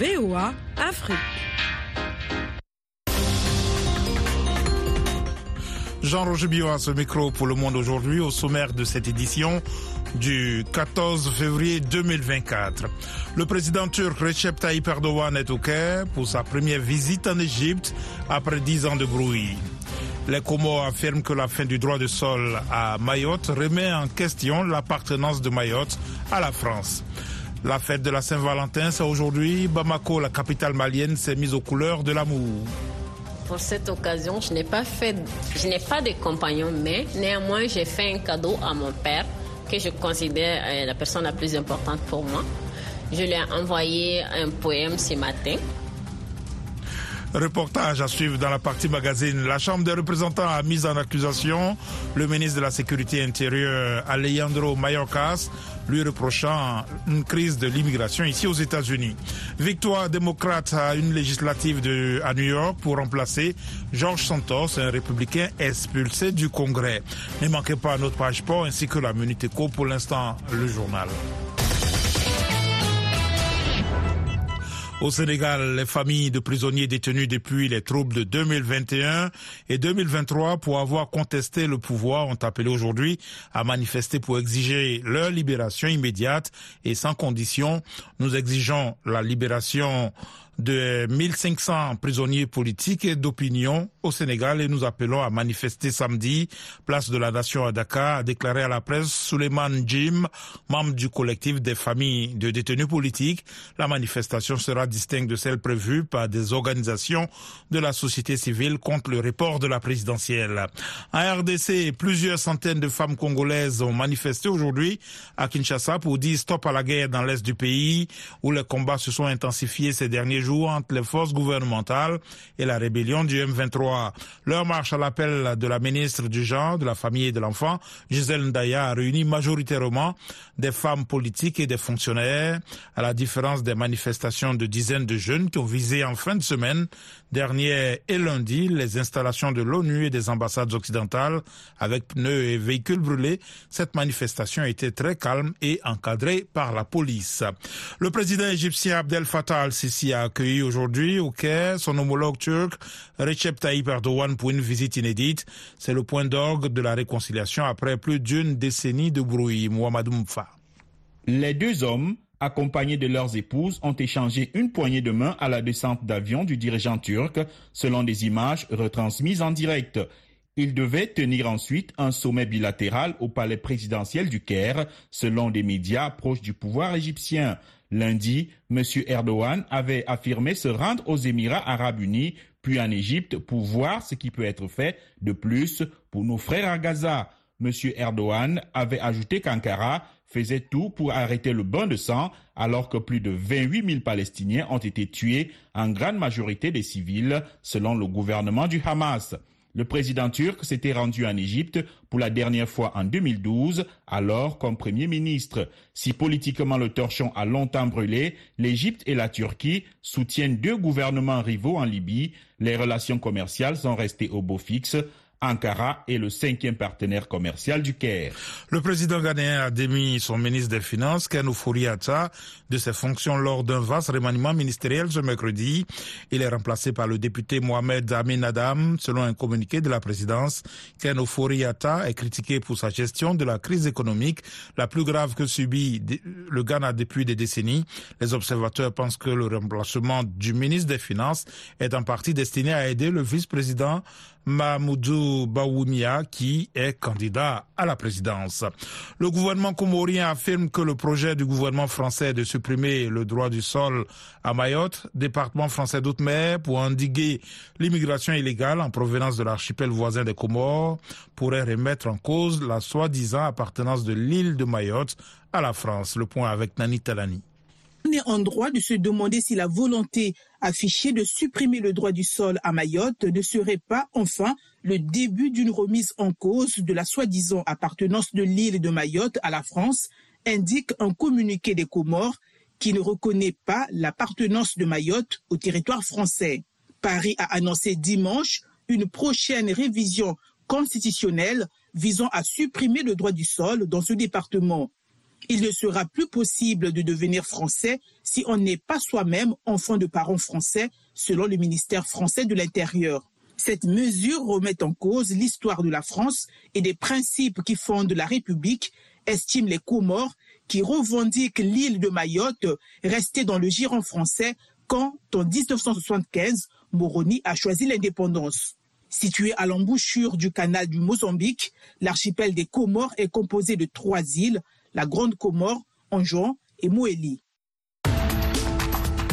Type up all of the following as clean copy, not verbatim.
VOA Afrique. Jean Roger Biot à ce micro pour Le Monde Aujourd'hui, au sommaire de cette édition du 14 février 2024. Le président turc Recep Tayyip Erdogan est au Caire pour sa première visite en Égypte après 10 ans de brouille. Les Comores affirment que la fin du droit de sol à Mayotte remet en question l'appartenance de Mayotte à la France. La fête de la Saint-Valentin, c'est aujourd'hui. Bamako, la capitale malienne, s'est mise aux couleurs de l'amour. Pour cette occasion, je n'ai pas de compagnon, mais néanmoins, j'ai fait un cadeau à mon père, que je considère la personne la plus importante pour moi. Je lui ai envoyé un poème ce matin. Reportage à suivre dans la partie magazine. La Chambre des représentants a mis en accusation le ministre de la Sécurité intérieure, Alejandro Mayorkas, lui reprochant une crise de l'immigration ici aux États-Unis. Victoire démocrate à une législative à New York pour remplacer George Santos, un républicain expulsé du Congrès. Ne manquez pas notre page sport ainsi que la minute éco. Pour l'instant, le journal. Au Sénégal, les familles de prisonniers détenus depuis les troubles de 2021 et 2023 pour avoir contesté le pouvoir ont appelé aujourd'hui à manifester pour exiger leur libération immédiate et sans condition. Nous exigeons la libération de 1500 prisonniers politiques et d'opinion au Sénégal et nous appelons à manifester samedi, place de la Nation à Dakar, a déclaré à la presse Souleymane Jim, membre du collectif des familles de détenus politiques. La manifestation sera distincte de celle prévue par des organisations de la société civile contre le report de la présidentielle. En RDC, plusieurs centaines de femmes congolaises ont manifesté aujourd'hui à Kinshasa pour dire stop à la guerre dans l'est du pays où les combats se sont intensifiés ces derniers jours entre les forces gouvernementales et la rébellion du M23. Leur marche à l'appel de la ministre du Genre, de la Famille et de l'Enfant, Gisèle Ndaya, a réuni majoritairement des femmes politiques et des fonctionnaires, à la différence des manifestations de dizaines de jeunes qui ont visé en fin de semaine dernière et lundi les installations de l'ONU et des ambassades occidentales avec pneus et véhicules brûlés. Cette manifestation était très calme et encadrée par la police. Le président égyptien Abdel Fattah Al-Sissi a accueilli aujourd'hui au Caire son homologue turc Recep Tayyip Erdogan pour une visite inédite. C'est le point d'orgue de la réconciliation après plus d'une décennie de brouilles. Mouhamadou Mfa. Les deux hommes, accompagnés de leurs épouses, ont échangé une poignée de main à la descente d'avion du dirigeant turc, selon des images retransmises en direct. Ils devaient tenir ensuite un sommet bilatéral au palais présidentiel du Caire, selon des médias proches du pouvoir égyptien. Lundi, M. Erdogan avait affirmé se rendre aux Émirats arabes unis, puis en Égypte, pour voir ce qui peut être fait de plus pour nos frères à Gaza. M. Erdogan avait ajouté qu'Ankara faisait tout pour arrêter le bain de sang, alors que plus de 28 000 Palestiniens ont été tués, en grande majorité des civils, selon le gouvernement du Hamas. Le président turc s'était rendu en Égypte pour la dernière fois en 2012, alors comme premier ministre. Si politiquement le torchon a longtemps brûlé, l'Égypte et la Turquie soutiennent deux gouvernements rivaux en Libye. Les relations commerciales sont restées au beau fixe. Ankara est le 5e partenaire commercial du Caire. Le président ghanéen a démis son ministre des Finances, Ken Ofori-Atta, de ses fonctions lors d'un vaste remaniement ministériel ce mercredi. Il est remplacé par le député Mohamed Amin Adam, selon un communiqué de la présidence. Ken Ofori-Atta est critiqué pour sa gestion de la crise économique, la plus grave que subit le Ghana depuis des décennies. Les observateurs pensent que le remplacement du ministre des Finances est en partie destiné à aider le vice-président Mahmoudou Baoumia, qui est candidat à la présidence. Le gouvernement comorien affirme que le projet du gouvernement français de supprimer le droit du sol à Mayotte, département français d'outre-mer, pour endiguer l'immigration illégale en provenance de l'archipel voisin des Comores, pourrait remettre en cause la soi-disant appartenance de l'île de Mayotte à la France. Le point avec Nani Talani. On est en droit de se demander si la volonté affichée de supprimer le droit du sol à Mayotte ne serait pas enfin le début d'une remise en cause de la soi-disant appartenance de l'île de Mayotte à la France, indique un communiqué des Comores qui ne reconnaît pas l'appartenance de Mayotte au territoire français. Paris a annoncé dimanche une prochaine révision constitutionnelle visant à supprimer le droit du sol dans ce département. Il ne sera plus possible de devenir français si on n'est pas soi-même enfant de parents français, selon le ministère français de l'Intérieur. Cette mesure remet en cause l'histoire de la France et des principes qui fondent la République, estiment les Comores qui revendiquent l'île de Mayotte, restée dans le giron français quand, en 1975, Moroni a choisi l'indépendance. Située à l'embouchure du canal du Mozambique, l'archipel des Comores est composé de 3 îles, la Grande Comore, Anjouan et Moélie.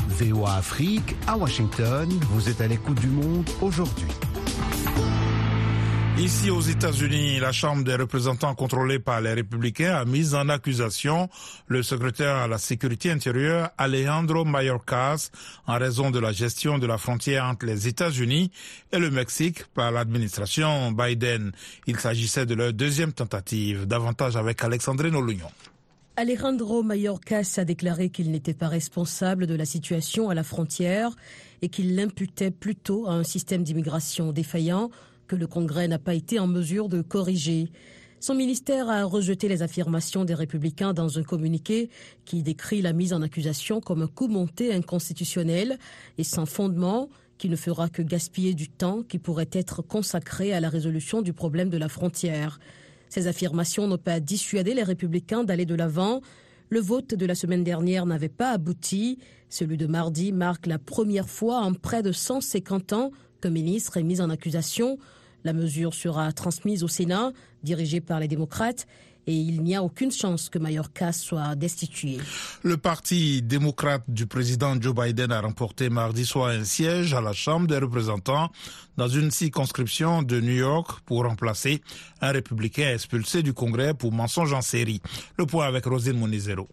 VOA Afrique, à Washington, vous êtes à l'écoute du Monde aujourd'hui. Ici aux États-Unis, la Chambre des représentants contrôlée par les Républicains a mis en accusation le secrétaire à la sécurité intérieure Alejandro Mayorkas en raison de la gestion de la frontière entre les États-Unis et le Mexique par l'administration Biden. Il s'agissait de leur deuxième tentative. Davantage avec Alexandrine Olignon. Alejandro Mayorkas a déclaré qu'il n'était pas responsable de la situation à la frontière et qu'il l'imputait plutôt à un système d'immigration défaillant que le Congrès n'a pas été en mesure de corriger. Son ministère a rejeté les affirmations des Républicains dans un communiqué qui décrit la mise en accusation comme un coup monté inconstitutionnel et sans fondement qui ne fera que gaspiller du temps qui pourrait être consacré à la résolution du problème de la frontière. Ces affirmations n'ont pas dissuadé les Républicains d'aller de l'avant. Le vote de la semaine dernière n'avait pas abouti. Celui de mardi marque la première fois en près de 150 ans qu'un ministre est mis en accusation. La mesure sera transmise au Sénat, dirigé par les démocrates, et il n'y a aucune chance que Mayorkas soit destitué. Le parti démocrate du président Joe Biden a remporté mardi soir un siège à la Chambre des représentants dans une circonscription de New York pour remplacer un républicain expulsé du Congrès pour mensonge en série. Le point avec Rosine Monizero.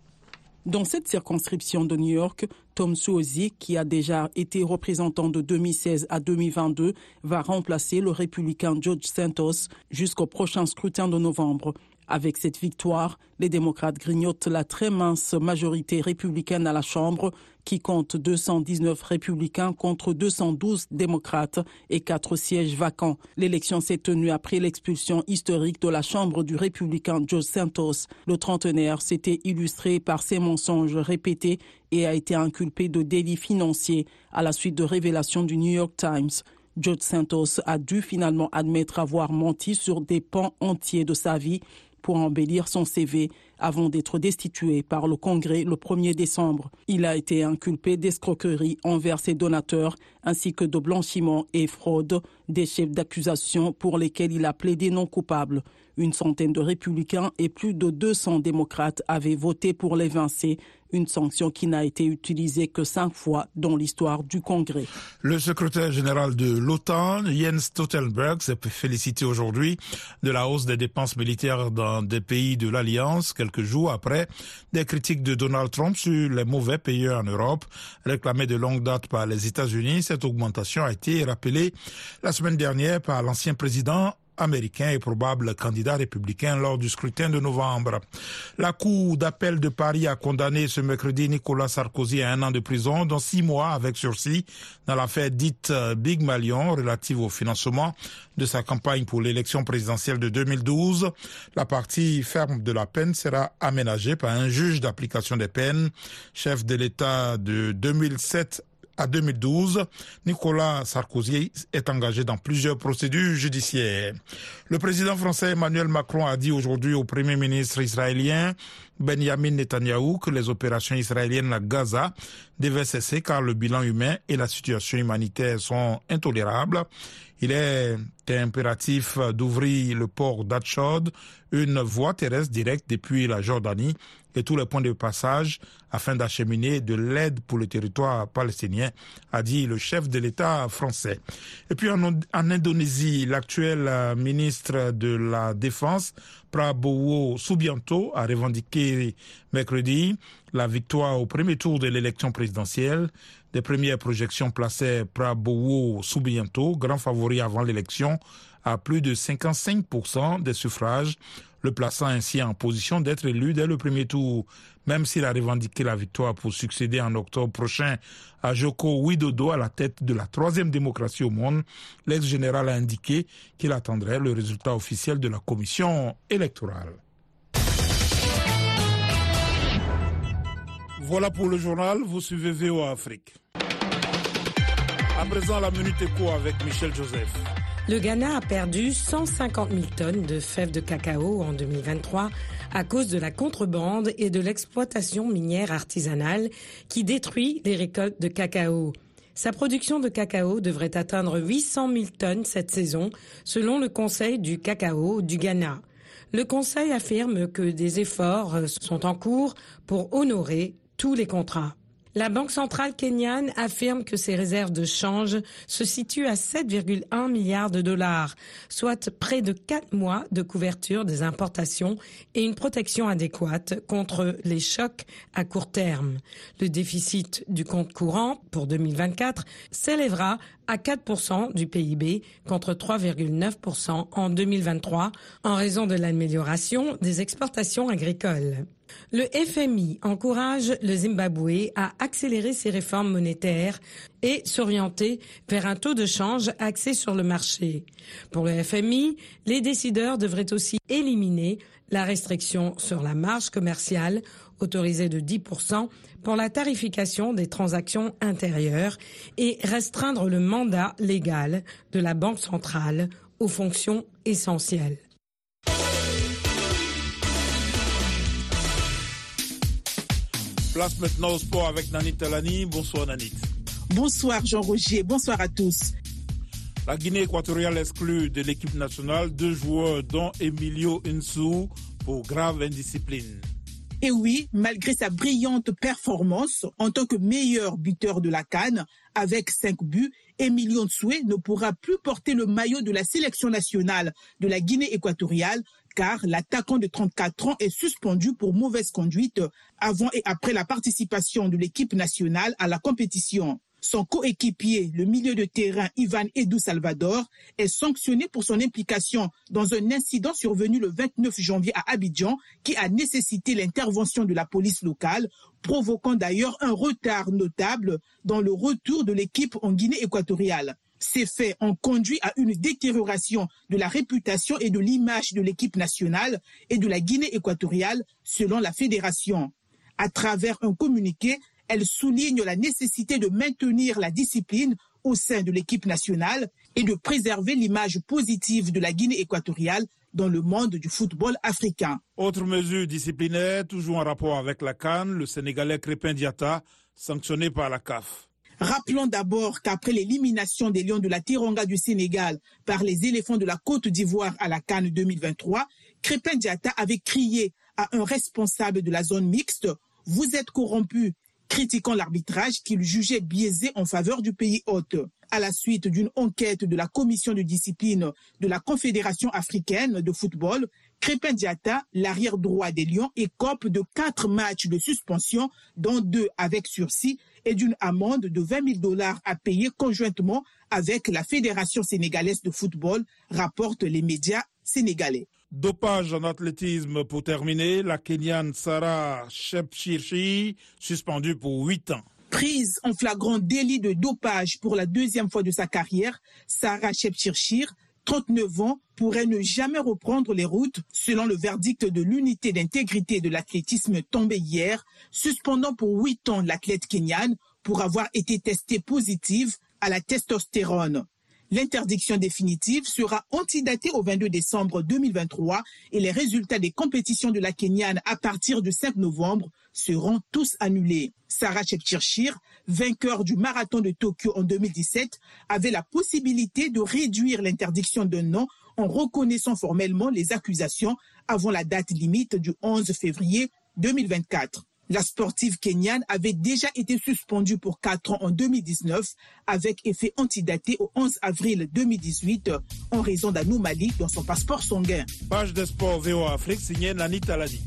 Dans cette circonscription de New York, Tom Suozzi, qui a déjà été représentant de 2016 à 2022, va remplacer le républicain George Santos jusqu'au prochain scrutin de novembre. Avec cette victoire, les démocrates grignotent la très mince majorité républicaine à la Chambre, qui compte 219 républicains contre 212 démocrates et 4 sièges vacants. L'élection s'est tenue après l'expulsion historique de la Chambre du républicain George Santos. Le trentenaire s'était illustré par ses mensonges répétés et a été inculpé de délits financiers à la suite de révélations du New York Times. George Santos a dû finalement admettre avoir menti sur des pans entiers de sa vie pour embellir son CV avant d'être destitué par le Congrès le 1er décembre. Il a été inculpé d'escroquerie envers ses donateurs ainsi que de blanchiment et fraude, des chefs d'accusation pour lesquels il a plaidé non coupable. Une centaine de républicains et plus de 200 démocrates avaient voté pour l'évincer, une sanction qui n'a été utilisée que 5 fois dans l'histoire du Congrès. Le secrétaire général de l'OTAN, Jens Stoltenberg, s'est félicité aujourd'hui de la hausse des dépenses militaires dans des pays de l'Alliance, quelques jours après des critiques de Donald Trump sur les mauvais payeurs en Europe. Réclamée de longue date par les États-Unis, cette augmentation a été rappelée la semaine dernière par l'ancien président américain et probable candidat républicain lors du scrutin de novembre. La Cour d'appel de Paris a condamné ce mercredi Nicolas Sarkozy à 1 an de prison, dont 6 mois avec sursis, dans l'affaire dite Big Malion relative au financement de sa campagne pour l'élection présidentielle de 2012. La partie ferme de la peine sera aménagée par un juge d'application des peines, chef de l'État de 2007 à 2012, Nicolas Sarkozy est engagé dans plusieurs procédures judiciaires. Le président français Emmanuel Macron a dit aujourd'hui au premier ministre israélien Benjamin Netanyahou que les opérations israéliennes à Gaza devaient cesser car le bilan humain et la situation humanitaire sont intolérables. Il est impératif d'ouvrir le port d'Atchod, une voie terrestre directe depuis la Jordanie et tous les points de passage afin d'acheminer de l'aide pour le territoire palestinien, a dit le chef de l'État français. Et puis en Indonésie, l'actuel ministre de la Défense, Prabowo Subianto, a revendiqué mercredi la victoire au premier tour de l'élection présidentielle. Des premières projections plaçaient Prabowo Subianto, grand favori avant l'élection, à plus de 55% des suffrages, le plaçant ainsi en position d'être élu dès le premier tour. Même s'il a revendiqué la victoire pour succéder en octobre prochain à Joko Widodo à la tête de la 3e démocratie au monde, l'ex-général a indiqué qu'il attendrait le résultat officiel de la commission électorale. Voilà pour le journal, vous suivez VOA Afrique. À présent, la Minute Éco avec Michel Joseph. Le Ghana a perdu 150 000 tonnes de fèves de cacao en 2023 à cause de la contrebande et de l'exploitation minière artisanale qui détruit les récoltes de cacao. Sa production de cacao devrait atteindre 800 000 tonnes cette saison, selon le Conseil du cacao du Ghana. Le Conseil affirme que des efforts sont en cours pour honorer tous les contrats. La Banque centrale kényane affirme que ses réserves de change se situent à 7,1 milliards de dollars, soit près de 4 mois de couverture des importations et une protection adéquate contre les chocs à court terme. Le déficit du compte courant pour 2024 s'élèvera à 4% du PIB contre 3,9% en 2023 en raison de l'amélioration des exportations agricoles. Le FMI encourage le Zimbabwe à accélérer ses réformes monétaires et s'orienter vers un taux de change axé sur le marché. Pour le FMI, les décideurs devraient aussi éliminer la restriction sur la marge commerciale autorisée de 10% pour la tarification des transactions intérieures et restreindre le mandat légal de la Banque centrale aux fonctions essentielles. Place maintenant au sport avec Nani Talani. Bonsoir Nani. Bonsoir Jean Roger, bonsoir à tous. La Guinée équatoriale exclut de l'équipe nationale 2 joueurs dont Emilio Nsue pour grave indiscipline. Et oui, malgré sa brillante performance en tant que meilleur buteur de la CAN, avec 5 buts, Emilio Nsue ne pourra plus porter le maillot de la sélection nationale de la Guinée équatoriale car l'attaquant de 34 ans est suspendu pour mauvaise conduite avant et après la participation de l'équipe nationale à la compétition. Son coéquipier, le milieu de terrain Ivan Edu Salvador, est sanctionné pour son implication dans un incident survenu le 29 janvier à Abidjan qui a nécessité l'intervention de la police locale, provoquant d'ailleurs un retard notable dans le retour de l'équipe en Guinée équatoriale. Ces faits ont conduit à une détérioration de la réputation et de l'image de l'équipe nationale et de la Guinée équatoriale, selon la fédération. À travers un communiqué, elle souligne la nécessité de maintenir la discipline au sein de l'équipe nationale et de préserver l'image positive de la Guinée équatoriale dans le monde du football africain. Autre mesure disciplinaire, toujours en rapport avec la CAN, le Sénégalais Krépin Diatta, sanctionné par la CAF. Rappelons d'abord qu'après l'élimination des Lions de la Teranga du Sénégal par les éléphants de la Côte d'Ivoire à la CAN 2023, Krépin Diatta avait crié à un responsable de la zone mixte « Vous êtes corrompu », critiquant l'arbitrage qu'il jugeait biaisé en faveur du pays hôte. À la suite d'une enquête de la commission de discipline de la Confédération africaine de football, Krépin Diatta, l'arrière droit des Lions, écope de 4 matchs de suspension, dont 2 avec sursis, et d'une amende de $20 000 à payer conjointement avec la Fédération sénégalaise de football, rapportent les médias sénégalais. Dopage en athlétisme pour terminer, la Kenyane Sarah Chepchirchir, suspendue pour 8 ans. Prise en flagrant délit de dopage pour la 2e fois de sa carrière, Sarah Chepchirchir, 39 ans, pourrait ne jamais reprendre les routes, selon le verdict de l'unité d'intégrité de l'athlétisme tombé hier, suspendant pour 8 ans l'athlète kenyane pour avoir été testée positive à la testostérone. L'interdiction définitive sera antidatée au 22 décembre 2023 et les résultats des compétitions de la Kenyane à partir du 5 novembre seront tous annulés. Sarah Chepchirchir, vainqueur du marathon de Tokyo en 2017, avait la possibilité de réduire l'interdiction d'un an en reconnaissant formellement les accusations avant la date limite du 11 février 2024. La sportive kenyane avait déjà été suspendue pour 4 ans en 2019 avec effet antidaté au 11 avril 2018 en raison d'anomalies dans son passeport sanguin. Page de sport VOA Afrique signée Nani Talani.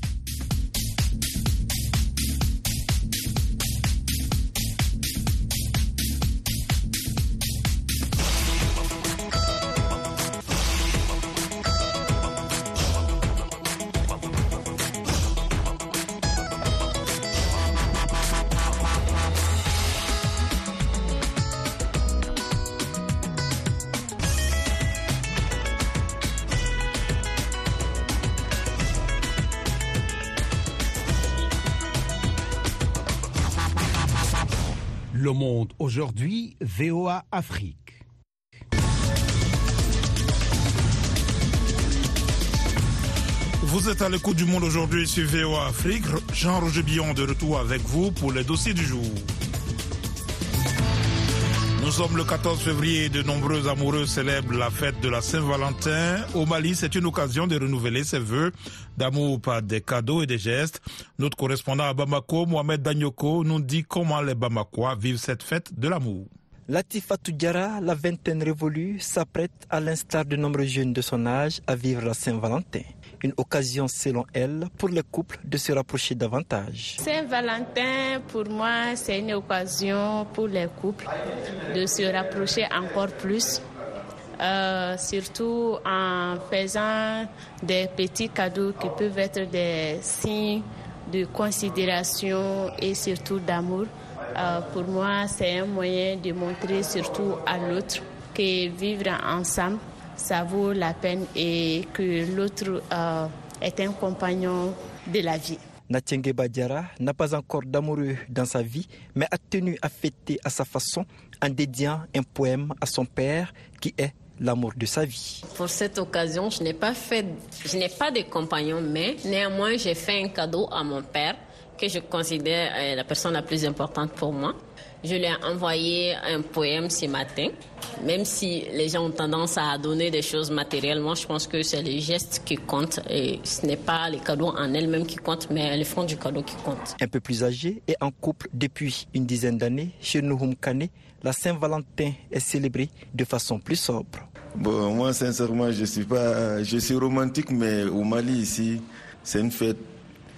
Le Monde Aujourd'hui, VOA Afrique. Vous êtes à l'écoute du Monde Aujourd'hui sur VOA Afrique. Jean Roger Biot de retour avec vous pour les dossiers du jour. Nous sommes le 14 février et de nombreux amoureux célèbrent la fête de la Saint-Valentin. Au Mali, c'est une occasion de renouveler ses vœux d'amour par des cadeaux et des gestes. Notre correspondant à Bamako, Mohamed Danyoko, nous dit comment les Bamakois vivent cette fête de l'amour. Latifa Tudjara, la vingtaine révolue, s'apprête, à l'instar de nombreux jeunes de son âge, à vivre la Saint-Valentin. Une occasion, selon elle, pour les couples de se rapprocher davantage. Saint-Valentin, pour moi, c'est une occasion pour les couples de se rapprocher encore plus, surtout en faisant des petits cadeaux qui peuvent être des signes de considération et surtout d'amour. Pour moi, c'est un moyen de montrer surtout à l'autre que vivre ensemble, ça vaut la peine et que l'autre est un compagnon de la vie. Natiangé Badiara n'a pas encore d'amoureux dans sa vie, mais a tenu à fêter à sa façon en dédiant un poème à son père qui est l'amour de sa vie. Pour cette occasion, je n'ai pas de compagnon, mais néanmoins, j'ai fait un cadeau à mon père que je considère la personne la plus importante pour moi. Je lui ai envoyé un poème ce matin. Même si les gens ont tendance à donner des choses matérielles, moi je pense que c'est les gestes qui comptent et ce n'est pas les cadeaux en elles-mêmes qui comptent, mais le fond du cadeau qui compte. Un peu plus âgé et en couple depuis une dizaine d'années, chez Nouhoum Kane, la Saint-Valentin est célébrée de façon plus sobre. Bon, moi sincèrement, je suis romantique, mais au Mali ici, c'est une fête.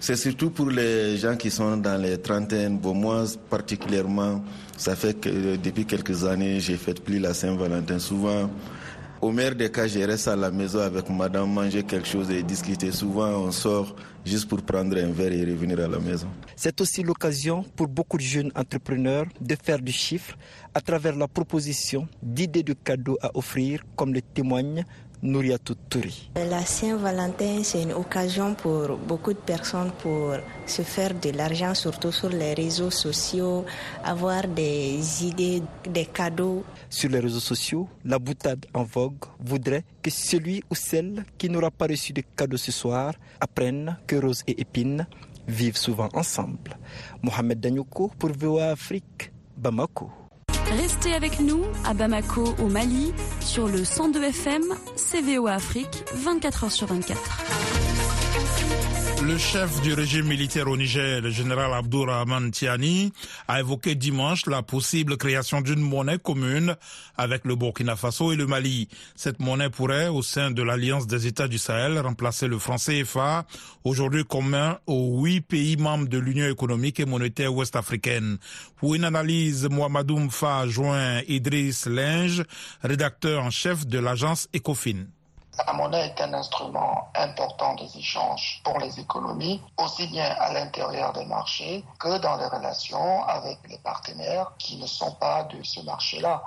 C'est surtout pour les gens qui sont dans les trentaines. Bon, moi, particulièrement, ça fait que depuis quelques années, je ne fête plus la Saint-Valentin. Souvent, au meilleur des cas, je reste à la maison avec madame, manger quelque chose et discuter. Souvent, on sort juste pour prendre un verre et revenir à la maison. C'est aussi l'occasion pour beaucoup de jeunes entrepreneurs de faire du chiffre à travers la proposition d'idées de cadeaux à offrir, comme le témoigne La Saint-Valentin, c'est une occasion pour beaucoup de personnes pour se faire de l'argent, surtout sur les réseaux sociaux, avoir des idées, des cadeaux. Sur les réseaux sociaux, la boutade en vogue voudrait que celui ou celle qui n'aura pas reçu de cadeau ce soir apprenne que Rose et Épine vivent souvent ensemble. Mohamed Danyoko pour VOA Afrique, Bamako. Restez avec nous à Bamako, au Mali, sur le 102 FM, VOA Afrique, 24h/24. Le chef du régime militaire au Niger, le général Abdourahmane Tiani, a évoqué dimanche la possible création d'une monnaie commune avec le Burkina Faso et le Mali. Cette monnaie pourrait, au sein de l'Alliance des États du Sahel, remplacer le franc CFA, aujourd'hui commun aux 8 pays membres de l'Union économique et monétaire ouest-africaine. Pour une analyse, Mohamedou Mfa joint Idriss Linge, rédacteur en chef de l'agence Ecofin. La monnaie est un instrument important des échanges pour les économies, aussi bien à l'intérieur des marchés que dans les relations avec les partenaires qui ne sont pas de ce marché-là.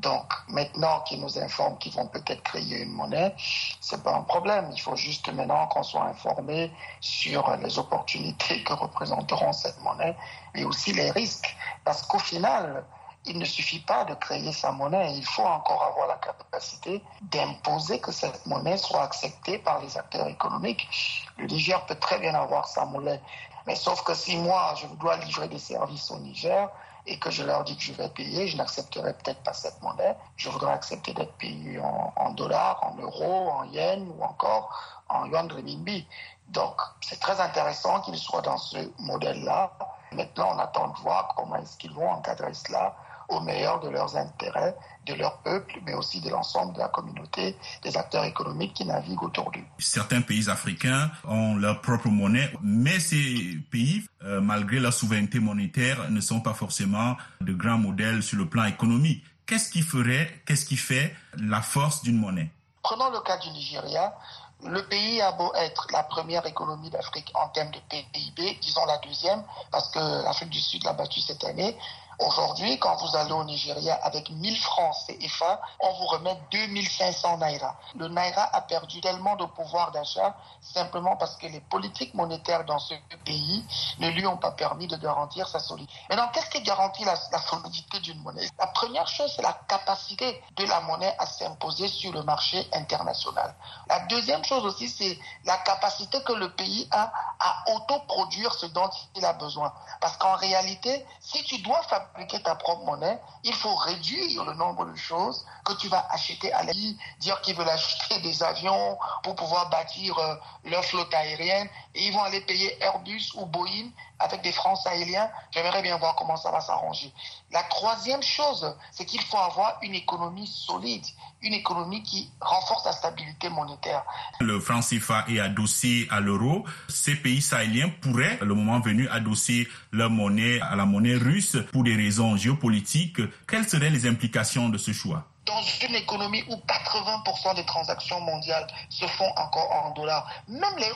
Donc maintenant qu'ils nous informent qu'ils vont peut-être créer une monnaie, c'est pas un problème. Il faut juste maintenant qu'on soit informé sur les opportunités que représenteront cette monnaie, mais aussi les risques, parce qu'au final, il ne suffit pas de créer sa monnaie, il faut encore avoir la capacité d'imposer que cette monnaie soit acceptée par les acteurs économiques. Le Niger peut très bien avoir sa monnaie, mais sauf que si moi je dois livrer des services au Niger et que je leur dis que je vais payer, je n'accepterai peut-être pas cette monnaie. Je voudrais accepter d'être payé en dollars, en euros, en yens ou encore en yuan renminbi. Donc c'est très intéressant qu'ils soient dans ce modèle-là. Maintenant, on attend de voir comment est-ce qu'ils vont encadrer cela au meilleur de leurs intérêts, de leur peuple, mais aussi de l'ensemble de la communauté, des acteurs économiques qui naviguent autour d'eux. Certains pays africains ont leur propre monnaie, mais ces pays, malgré leur souveraineté monétaire, ne sont pas forcément de grands modèles sur le plan économique. Qu'est-ce qui fait la force d'une monnaie? Prenons le cas du Nigeria. Le pays a beau être la première économie d'Afrique en termes de PIB, disons la deuxième, parce que l'Afrique du Sud l'a battue cette année. Aujourd'hui, quand vous allez au Nigeria avec 1000 francs CFA, on vous remet 2500 naira. Le naira a perdu tellement de pouvoir d'achat simplement parce que les politiques monétaires dans ce pays ne lui ont pas permis de garantir sa solidité. Maintenant, qu'est-ce qui garantit la solidité d'une monnaie? La première chose, c'est la capacité de la monnaie à s'imposer sur le marché international. La deuxième chose aussi, c'est la capacité que le pays a à autoproduire ce dont il a besoin. Parce qu'en réalité, si tu dois fabriquer ta propre monnaie, il faut réduire le nombre de choses que tu vas acheter à l'aide. Dire qu'ils veulent acheter des avions pour pouvoir bâtir leur flotte aérienne et ils vont aller payer Airbus ou Boeing avec des francs sahéliens. J'aimerais bien voir comment ça va s'arranger. La troisième chose, c'est qu'il faut avoir une économie solide, une économie qui renforce la stabilité monétaire. Le franc CFA est adossé à l'euro. Ces pays sahéliens pourraient, le moment venu, adosser leur monnaie à la monnaie russe pour des raisons géopolitiques. Quelles seraient les implications de ce choix ? Dans une économie où 80% des transactions mondiales se font encore en dollars. Même les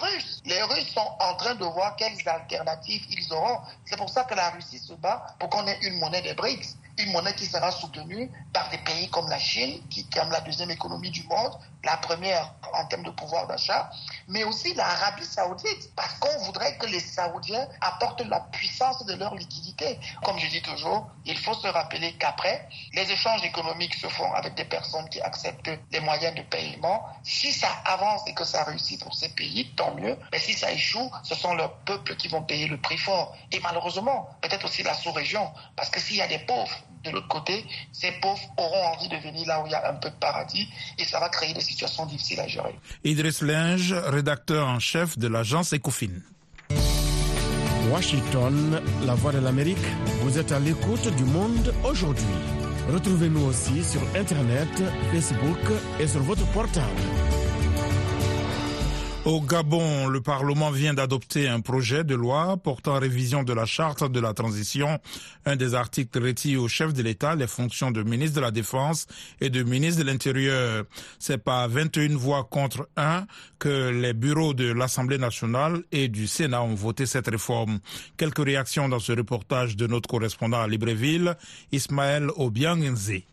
Russes sont en train de voir quelles alternatives ils auront. C'est pour ça que la Russie se bat pour qu'on ait une monnaie des BRICS, une monnaie qui sera soutenue par des pays comme la Chine, qui est la deuxième économie du monde, la première en termes de pouvoir d'achat, mais aussi l'Arabie Saoudite, parce qu'on voudrait que les Saoudiens apportent la puissance de leur liquidité. Comme je dis toujours, il faut se rappeler qu'après, les échanges économiques se font avec des personnes qui acceptent les moyens de paiement. Si ça avance et que ça réussit pour ces pays, tant mieux. Mais si ça échoue, ce sont leurs peuples qui vont payer le prix fort. Et malheureusement, peut-être aussi la sous-région, parce que s'il y a des pauvres de l'autre côté, ces pauvres auront envie de venir là où il y a un peu de paradis et ça va créer des situations difficiles à gérer. Idriss Linge, rédacteur en chef de l'agence Ecofin. Washington, la voix de l'Amérique, vous êtes à l'écoute du Monde aujourd'hui. Retrouvez-nous aussi sur Internet, Facebook et sur votre portable. Au Gabon, le Parlement vient d'adopter un projet de loi portant révision de la charte de la transition. Un des articles retire au chef de l'État les fonctions de ministre de la Défense et de ministre de l'Intérieur. C'est par 21 voix contre 1 que les bureaux de l'Assemblée nationale et du Sénat ont voté cette réforme. Quelques réactions dans ce reportage de notre correspondant à Libreville, Ismaël Obiang-Nzé.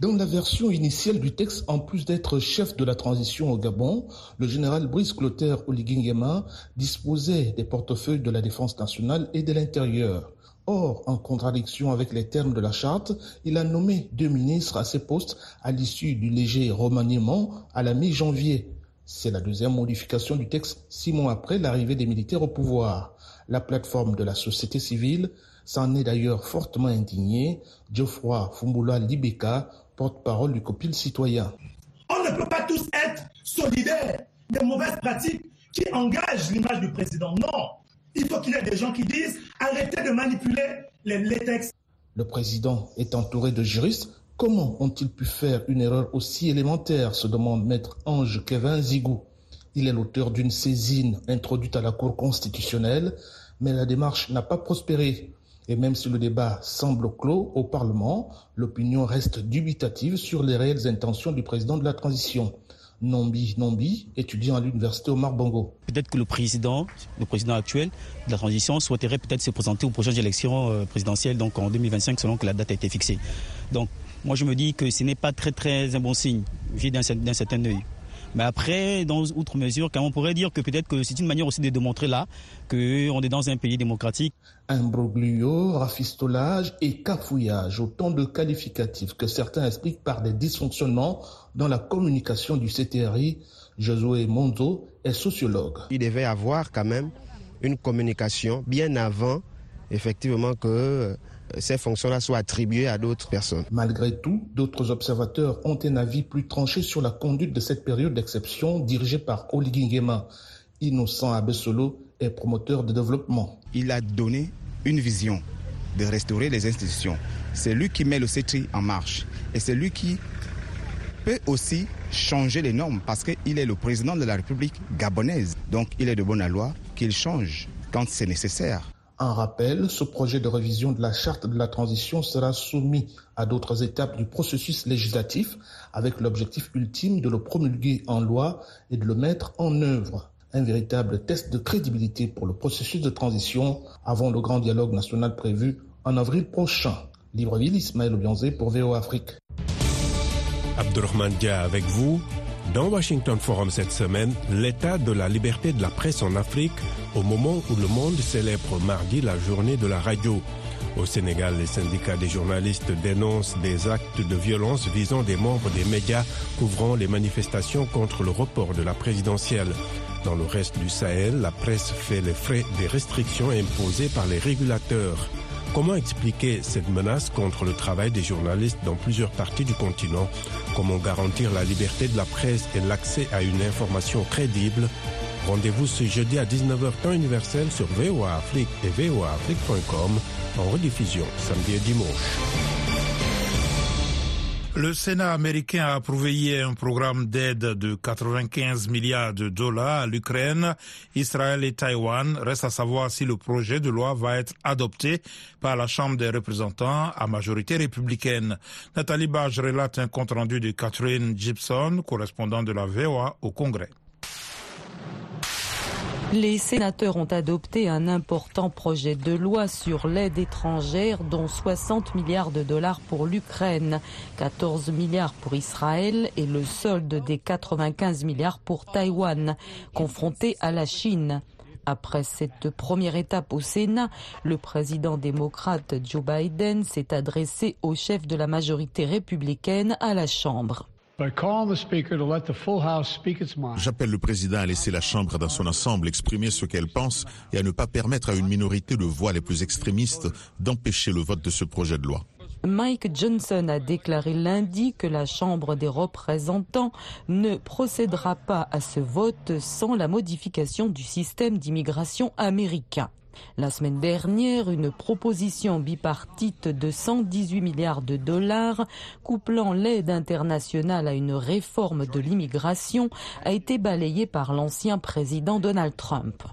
Dans la version initiale du texte, en plus d'être chef de la transition au Gabon, le général Brice Clotaire Oligui Nguema disposait des portefeuilles de la Défense nationale et de l'Intérieur. Or, en contradiction avec les termes de la charte, il a nommé deux ministres à ces postes à l'issue du léger remaniement à la mi-janvier. C'est la deuxième modification du texte 6 mois après l'arrivée des militaires au pouvoir. La plateforme de la société civile s'en est d'ailleurs fortement indignée. Geoffroy Foumbouloua Libeka, porte-parole du Copil citoyen. On ne peut pas tous être solidaires des mauvaises pratiques qui engagent l'image du président. Non, il faut qu'il y ait des gens qui disent « arrêtez de manipuler les textes ». Le président est entouré de juristes. Comment ont-ils pu faire une erreur aussi élémentaire, se demande maître Ange Kevin Zigou. Il est l'auteur d'une saisine introduite à la Cour constitutionnelle, mais la démarche n'a pas prospéré. Et même si le débat semble clos au Parlement, l'opinion reste dubitative sur les réelles intentions du président de la transition. Nombi, étudiant à l'université Omar Bongo. Peut-être que le président actuel de la transition souhaiterait peut-être se présenter aux prochaines élections présidentielles, donc en 2025, selon que la date a été fixée. Donc moi je me dis que ce n'est pas très un bon signe, vu d'un certain œil. Mais après, dans outre mesure, on pourrait dire que peut-être que c'est une manière aussi de démontrer là qu'on est dans un pays démocratique. Imbroglio, rafistolage et cafouillage, autant de qualificatifs que certains expliquent par des dysfonctionnements dans la communication du CTRI. Josué Monzo est sociologue. Il devait y avoir quand même une communication bien avant, effectivement, que ces fonctions-là soient attribuées à d'autres personnes. Malgré tout, d'autres observateurs ont un avis plus tranché sur la conduite de cette période d'exception dirigée par Oligui Nguema. Innocent Abesolo est promoteur de développement. Il a donné une vision de restaurer les institutions. C'est lui qui met le CETRI en marche et c'est lui qui peut aussi changer les normes parce qu'il est le président de la République gabonaise. Donc il est de bonne loi qu'il change quand c'est nécessaire. En rappel, ce projet de révision de la charte de la transition sera soumis à d'autres étapes du processus législatif avec l'objectif ultime de le promulguer en loi et de le mettre en œuvre. Un véritable test de crédibilité pour le processus de transition avant le grand dialogue national prévu en avril prochain. Libreville, Ismaël Obianzé pour VO Afrique. Abdourahmane Dia avec vous. Dans Washington Forum cette semaine, l'état de la liberté de la presse en Afrique au moment où le monde célèbre mardi la journée de la radio. Au Sénégal, les syndicats des journalistes dénoncent des actes de violence visant des membres des médias couvrant les manifestations contre le report de la présidentielle. Dans le reste du Sahel, la presse fait les frais des restrictions imposées par les régulateurs. Comment expliquer cette menace contre le travail des journalistes dans plusieurs parties du continent? Comment garantir la liberté de la presse et l'accès à une information crédible? Rendez-vous ce jeudi à 19h temps universel sur VOA Afrique et voaafrique.com en rediffusion samedi et dimanche. Le Sénat américain a approuvé hier un programme d'aide de 95 milliards de dollars à l'Ukraine, Israël et Taïwan. Reste à savoir si le projet de loi va être adopté par la Chambre des représentants à majorité républicaine. Nathalie Barge relate un compte-rendu de Catherine Gibson, correspondante de la VOA au Congrès. Les sénateurs ont adopté un important projet de loi sur l'aide étrangère, dont 60 milliards de dollars pour l'Ukraine, 14 milliards pour Israël et le solde des 95 milliards pour Taïwan, confronté à la Chine. Après cette première étape au Sénat, le président démocrate Joe Biden s'est adressé au chef de la majorité républicaine à la Chambre. J'appelle le président à laisser la Chambre dans son ensemble exprimer ce qu'elle pense et à ne pas permettre à une minorité de voix les plus extrémistes d'empêcher le vote de ce projet de loi. Mike Johnson a déclaré lundi que la Chambre des représentants ne procédera pas à ce vote sans la modification du système d'immigration américain. La semaine dernière, une proposition bipartite de 118 milliards de dollars couplant l'aide internationale à une réforme de l'immigration a été balayée par l'ancien président Donald Trump.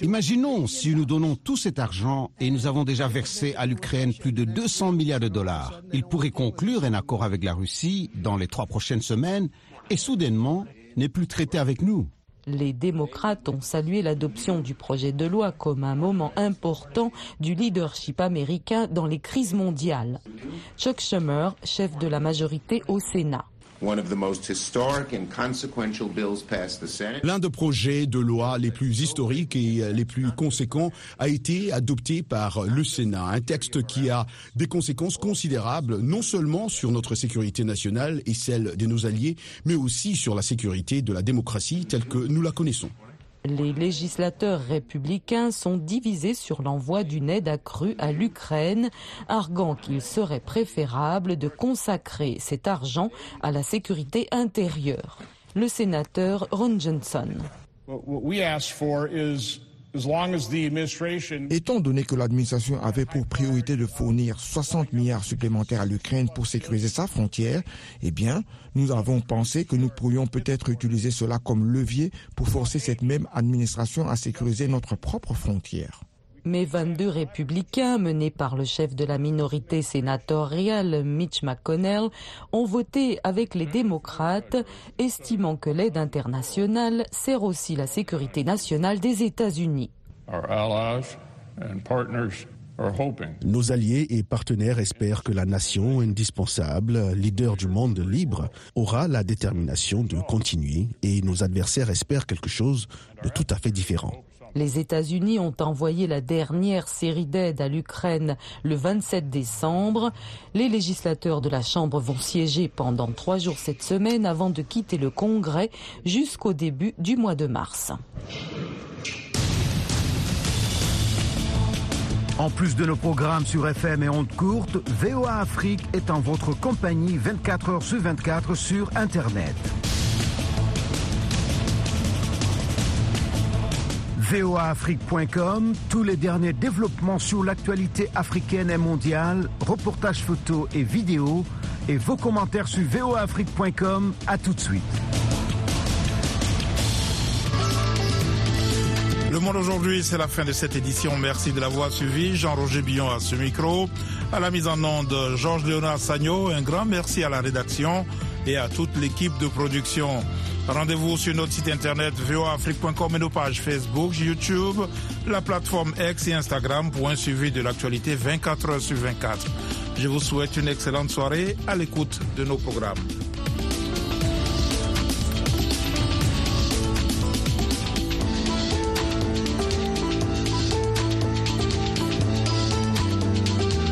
Imaginons si nous donnons tout cet argent et nous avons déjà versé à l'Ukraine plus de 200 milliards de dollars. Ils pourraient conclure un accord avec la Russie dans les 3 prochaines semaines et soudainement n'est plus traité avec nous. Les démocrates ont salué l'adoption du projet de loi comme un moment important du leadership américain dans les crises mondiales. Chuck Schumer, chef de la majorité au Sénat. L'un des projets de loi les plus historiques et les plus conséquents a été adopté par le Sénat. Un texte qui a des conséquences considérables, non seulement sur notre sécurité nationale et celle de nos alliés, mais aussi sur la sécurité de la démocratie telle que nous la connaissons. Les législateurs républicains sont divisés sur l'envoi d'une aide accrue à l'Ukraine, arguant qu'il serait préférable de consacrer cet argent à la sécurité intérieure. Le sénateur Ron Johnson. Étant donné que l'administration avait pour priorité de fournir 60 milliards supplémentaires à l'Ukraine pour sécuriser sa frontière, eh bien, nous avons pensé que nous pourrions peut-être utiliser cela comme levier pour forcer cette même administration à sécuriser notre propre frontière. Mais 22 républicains, menés par le chef de la minorité sénatoriale, Mitch McConnell, ont voté avec les démocrates, estimant que l'aide internationale sert aussi la sécurité nationale des États-Unis. Nos alliés et partenaires espèrent que la nation indispensable, leader du monde libre, aura la détermination de continuer et nos adversaires espèrent quelque chose de tout à fait différent. Les États-Unis ont envoyé la dernière série d'aide à l'Ukraine le 27 décembre. Les législateurs de la Chambre vont siéger pendant 3 jours cette semaine avant de quitter le Congrès jusqu'au début du mois de mars. En plus de nos programmes sur FM et ondes courtes, VOA Afrique est en votre compagnie 24h sur 24 sur Internet. voaafrique.com, tous les derniers développements sur l'actualité africaine et mondiale, reportages photos et vidéos, et vos commentaires sur voaafrique.com. À tout de suite. Le Monde Aujourd'hui, c'est la fin de cette édition. Merci de l'avoir suivi. Jean Roger Biot à ce micro. À la mise en onde, Georges Léonard Sagno. Un grand merci à la rédaction et à toute l'équipe de production. Rendez-vous sur notre site internet voafrique.com et nos pages Facebook, YouTube, la plateforme X et Instagram pour un suivi de l'actualité 24h/24. Je vous souhaite une excellente soirée à l'écoute de nos programmes.